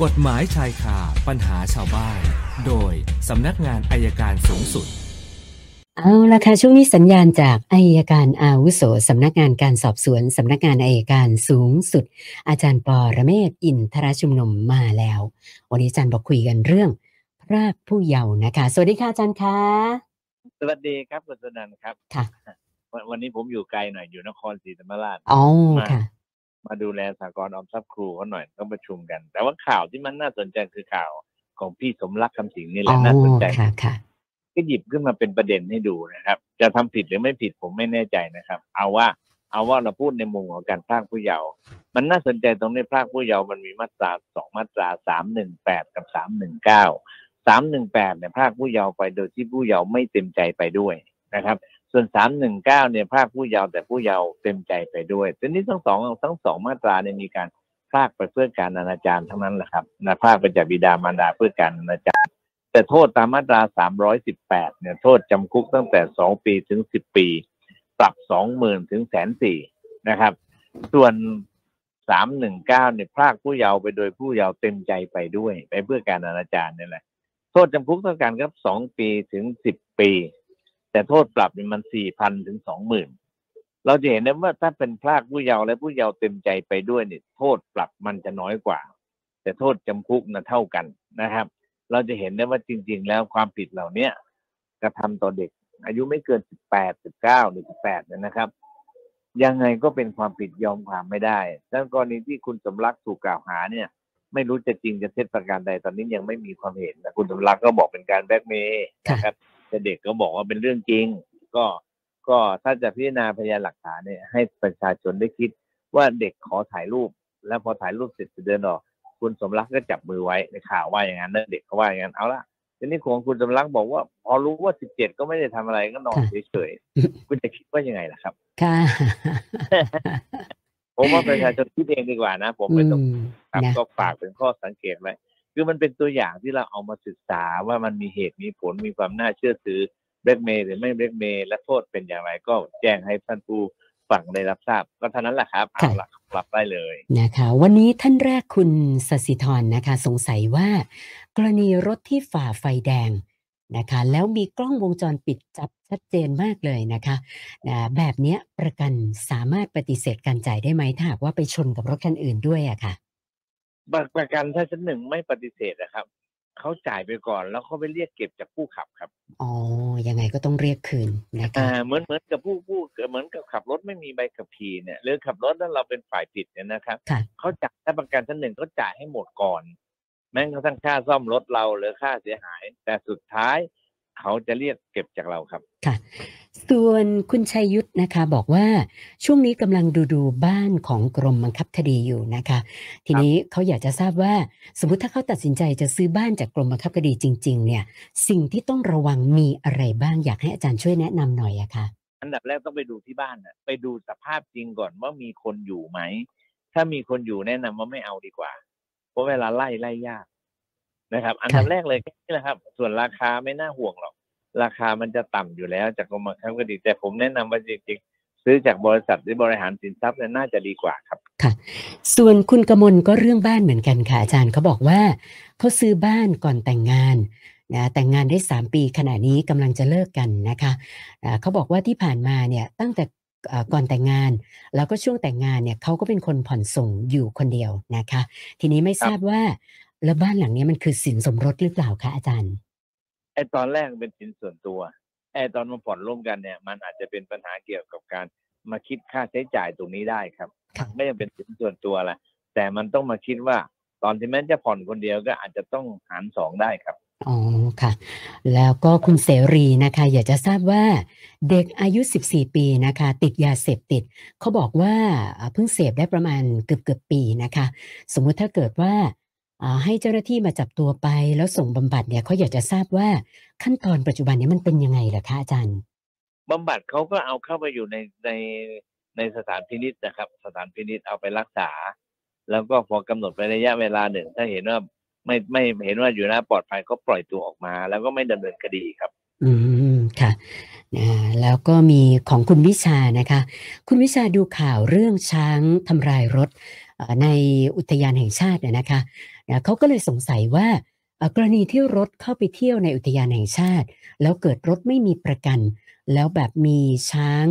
กฎหมายชายคาปัญหาชาวบ้านโดยสำนักงานอัยการสูงสุดเอาล่ะค่ะช่วงนี้สัญญาณจากอัยการอาวุโสสำนักงานการสอบสวนสำนักงานอัยการสูงสุดอาจารย์ปรเมศวร์อินทรชุมนุมมาแล้ววันนี้อาจารย์บอกคุยกันเรื่องพรากผู้เยาว์นะคะสวัสดีค่ะอาจารย์คะสวัสดีครับคุณสุนันท์ครับค่ะวันนี้ผมอยู่ไกลหน่อยอยู่นครศรีธรรมราชค่ะมาดูแลสหกรณ์ออมทรัพย์ครูเขาหน่อยต้องประชุมกันแต่ว่าข่าวที่มันน่าสนใจคือข่าวของพี่สมรักคำสิงห์นี่แหละน่าสนใจค่ะก็หยิบขึ้นมาเป็นประเด็นให้ดูนะครับจะทำผิดหรือไม่ผิดผมไม่แน่ใจนะครับเอาว่าเราพูดในมุมของการพรากผู้เยาว์มันน่าสนใจตรงนี้พรากผู้เยาว์มันมีมาตรา2มาตรา318กับ319 318เนี่ยพรากผู้เยาว์ไปโดยที่ผู้เยาว์ไม่เต็มใจไปด้วยนะครับส่วน319เนี่ยพรากผู้เยาว์แต่ผู้เยาว์เต็มใจไปด้วยทีนี้ทั้งสองมาตราเนี่ยมีการพรากไปเพื่อการอนาจารทั้งนั้นแหละครับนะพรากไปจากบิดามารดาเพื่อการอนาจารแต่โทษตามมาตรา318เนี่ยโทษจำคุกตั้งแต่2ปีถึง10ปีปรับ 20,000 ถึง 140,000 นะครับส่วน319เนี่ยพรากผู้เยาว์ไปโดยผู้เยาว์เต็มใจไปด้วยไปเพื่อการอนาจารนี่แหละโทษจำคุกเท่ากันครับ2ปีถึง10ปีแต่โทษปรับมัน 4,000 ถึง 20,000 เราจะเห็นได้ว่าถ้าเป็นพรากผู้เยาว์และผู้เยาว์เต็มใจไปด้วยเนี่ยโทษปรับมันจะน้อยกว่าแต่โทษจำคุกน่ะเท่ากันนะครับเราจะเห็นได้ว่าจริงๆแล้วความผิดเหล่านี้กระทำต่อเด็กอายุไม่เกิน18 19หรือ18นะครับยังไงก็เป็นความผิดยอมความไม่ได้ดังกรณีที่คุณสมรักถูกกล่าวหาเนี่ยไม่รู้จะจริงจะเท็จประการใดตอนนี้ยังไม่มีความเห็นนะคุณสมรักก็บอกเป็นการแบล็กเมย์นะครับแต่เด็กก็บอกว่าเป็นเรื่องจริงก็ถ้าจะพิจารณาพยานหลักฐานเนี่ยให้ประชาชนได้คิดว่าเด็กขอถ่ายรูปแล้วพอถ่ายรูปเสร็จจะเดินออกคุณสมรักก็จับมือไว้ในข่าวว่าอย่างนั้นเด็กเขาว่าอย่างนั้นเอาละทีนี้ของคุณสมรักบอกว่าพอรู้ว่า17ก็ไม่ได้ทำอะไรก็นอนเฉยๆคุณจะคิดว่ายังไงล่ะครับค่ะผมว่าประชาชนคิดเองดีกว่านะผมไม่ต้องก็ฝากเป็นข้อสังเกตไว้คือมันเป็นตัวอย่างที่เราเอามาศึกษาว่ามันมีเหตุมีผลมีความน่าเชื่อถือแบล็กเมย์หรือไม่แบล็กเมย์และโทษเป็นอย่างไรก็แจ้งให้ท่านผู้ฟังได้รับทราบก็เท่านั้นแหละครับเอาล่ะกลับได้เลยนะคะวันนี้ท่านแรกคุณสศิธรนะคะสงสัยว่ากรณีรถที่ฝ่าไฟแดงนะคะแล้วมีกล้องวงจรปิดจับชัดเจนมากเลยนะคะแบบนี้ประกันสามารถปฏิเสธการจ่ายได้ไหมถ้าหากว่าไปชนกับรถคันอื่นด้วยอะค่ะประกันถ้าชั้นหนึ่งไม่ปฏิเสธนะครับเขาจ่ายไปก่อนแล้วเขาไปเรียกเก็บจากผู้ขับครับอ๋อยังไงก็ต้องเรียกคืนนะคะเหมือนกับผู้เหมือนกับขับรถไม่มีใบขับขี่เนี่ยหรือขับรถแล้วเราเป็นฝ่ายผิดเนี่ยนะครับเขาจ่ายถ้าประกันชั้นหนึ่งเขาจ่ายให้หมดก่อนแม้กระทั่งค่าซ่อมรถเราหรือค่าเสียหายแต่สุดท้ายเขาจะเรียกเก็บจากเราครับค่ะส่วนคุณชัยยุทธนะคะบอกว่าช่วงนี้กำลังดูบ้านของกรมบังคับคดีอยู่นะคะทีนี้เขาอยากจะทราบว่าสมมติถ้าเขาตัดสินใจจะซื้อบ้านจากกรมบังคับคดีจริงๆเนี่ยสิ่งที่ต้องระวังมีอะไรบ้างอยากให้อาจารย์ช่วยแนะนำหน่อยอะค่ะอันดับแรกต้องไปดูที่บ้านนะไปดูสภาพจริงก่อนว่ามีคนอยู่ไหมถ้ามีคนอยู่แนะนำว่าไม่เอาดีกว่าเพราะเวลาไล่ยากนะครับอันดับแรกเลยนี่แหละครับส่วนราคาไม่น่าห่วงหรอกราคามันจะต่ำอยู่แล้วจากกรมบังคับคดีแต่ผมแนะนำว่าจริงๆซื้อจากบริษัทหรือบริหารสินทรัพย์น่าจะดีกว่าครับค่ะส่วนคุณกมลก็เรื่องบ้านเหมือนกันค่ะอาจารย์เขาบอกว่าเขาซื้อบ้านก่อนแต่งงานนะแต่งงานได้3ปีขณะนี้กำลังจะเลิกกันนะคะเขาบอกว่าที่ผ่านมาเนี่ยตั้งแต่ก่อนแต่งงานแล้วก็ช่วงแต่งงานเนี่ยเขาก็เป็นคนผ่อนส่งอยู่คนเดียวนะคะทีนี้ไม่ทราบว่าแล้วบ้านหลังนี้มันคือสินสมรสหรือเปล่าคะอาจารย์ไอตอนแรกเป็นสินส่วนตัวไอตอนมาผ่อนร่วมกันเนี่ยมันอาจจะเป็นปัญหาเกี่ยวกับการมาคิดค่าใช้จ่ายตรงนี้ได้ครับไม่ยังเป็นสินส่วนตัวแหละแต่มันต้องมาคิดว่าตอนที่แม้จะผ่อนคนเดียวก็อาจจะต้องหารสองได้ครับอ๋อค่ะแล้วก็คุณเสรีนะคะอยากจะทราบว่าเด็กอายุ14ปีนะคะติดยาเสพติดเขาบอกว่าเพิ่งเสพได้ประมาณเกือบปีนะคะสมมุติถ้าเกิดว่าให้เจ้าหน้าที่มาจับตัวไปแล้วส่งบำบัดเนี่ยเขาอยากจะทราบว่าขั้นตอนปัจจุบันนี้มันเป็นยังไงล่ะคะอาจารย์บำบัดเขาก็เอาเข้าไปอยู่ในสถานพินิจนะครับสถานพินิจเอาไปรักษาแล้วก็พอกำหนดไประยะเวลาหนึ่งถ้าเห็นว่าไม่เห็นว่าอยู่นะปลอดภัยก็ปล่อยตัวออกมาแล้วก็ไม่ดำเนินคดีครับค่ะแล้วก็มีของคุณวิชานะคะคุณวิชาดูข่าวเรื่องช้างทำลายรถ ในอุทยานแห่งชาตินะคะเขาก็เลยสงสัยว่ากรณีที่รถเข้าไปเที่ยวในอุทยานแห่งชาติแล้วเกิดรถไม่มีประกันแล้วแบบมีช้าง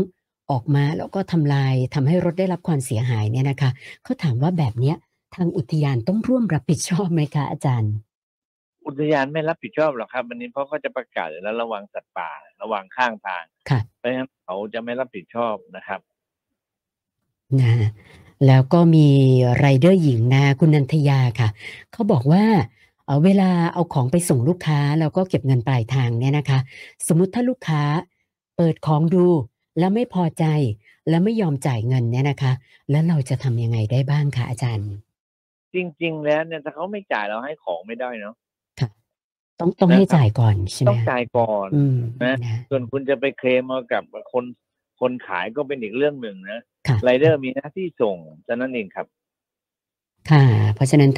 ออกมาแล้วก็ทำลายทำให้รถได้รับความเสียหายเนี่ยนะคะเขาถามว่าแบบเนี้ยทางอุทยานต้องร่วมรับผิดชอบไหมคะอาจารย์อุทยานไม่รับผิดชอบหรอกครับวันนี้เพราะเขาจะประกาศแล้วระวังสัตว์ป่าระวังข้างทางเพราะฉะนั้นเขาจะไม่รับผิดชอบนะครับนะแล้วก็มีไรเดอร์หญิงนะคุณนันทยาค่ะเขาบอกว่าเวลาเอาของไปส่งลูกค้าแล้วก็เก็บเงินปลายทางเนี่ยนะคะสมมติถ้าลูกค้าเปิดของดูแล้วไม่พอใจแล้วไม่ยอมจ่ายเงินเนี่ยนะคะแล้วเราจะทำยังไงได้บ้างคะอาจารย์จริงๆแล้วเนี่ยถ้าเขาไม่จ่ายเราให้ของไม่ได้เนาะต้องให้จ่ายก่อนใช่ไหมต้องจ่ายก่อนนะส่วนคุณจะไปเคลมเอากับคนขายก็เป็นอีกเรื่องหนึ่งนะไรเดอร์มีหน้าที่ส่งฉะนั้นเองครับค่ะเพราะฉะนั้น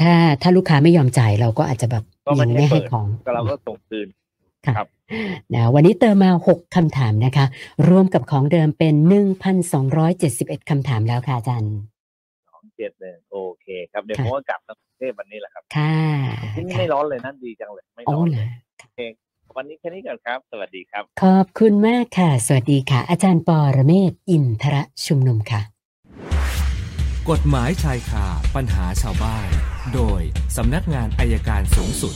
ถ้าลูกค้าไม่ยอมจ่ายเราก็อาจจะแบบยังไม่ให้ของเราก็ส่งคืนครับนะวันนี้เติมมา6คำถามนะคะรวมกับของเดิมเป็น 1,271 คำถามแล้วค่ะอาจารย์27โอเคครับเดี๋ยวผมก็กลับกรุงเทพวันนี้แหละครับค่ะที่นี่ไม่ร้อนเลยนั่นดีจังเลยไม่ร้อนเลยวันนี้แค่นี้ก่อนครับสวัสดีครับขอบคุณมากค่ะสวัสดีค่ะอาจารย์ปรเมศวร์อินทรชุมนุมค่ะกฎหมายชายคาปัญหาชาวบ้านโดยสำนักงานอัยการสูงสุด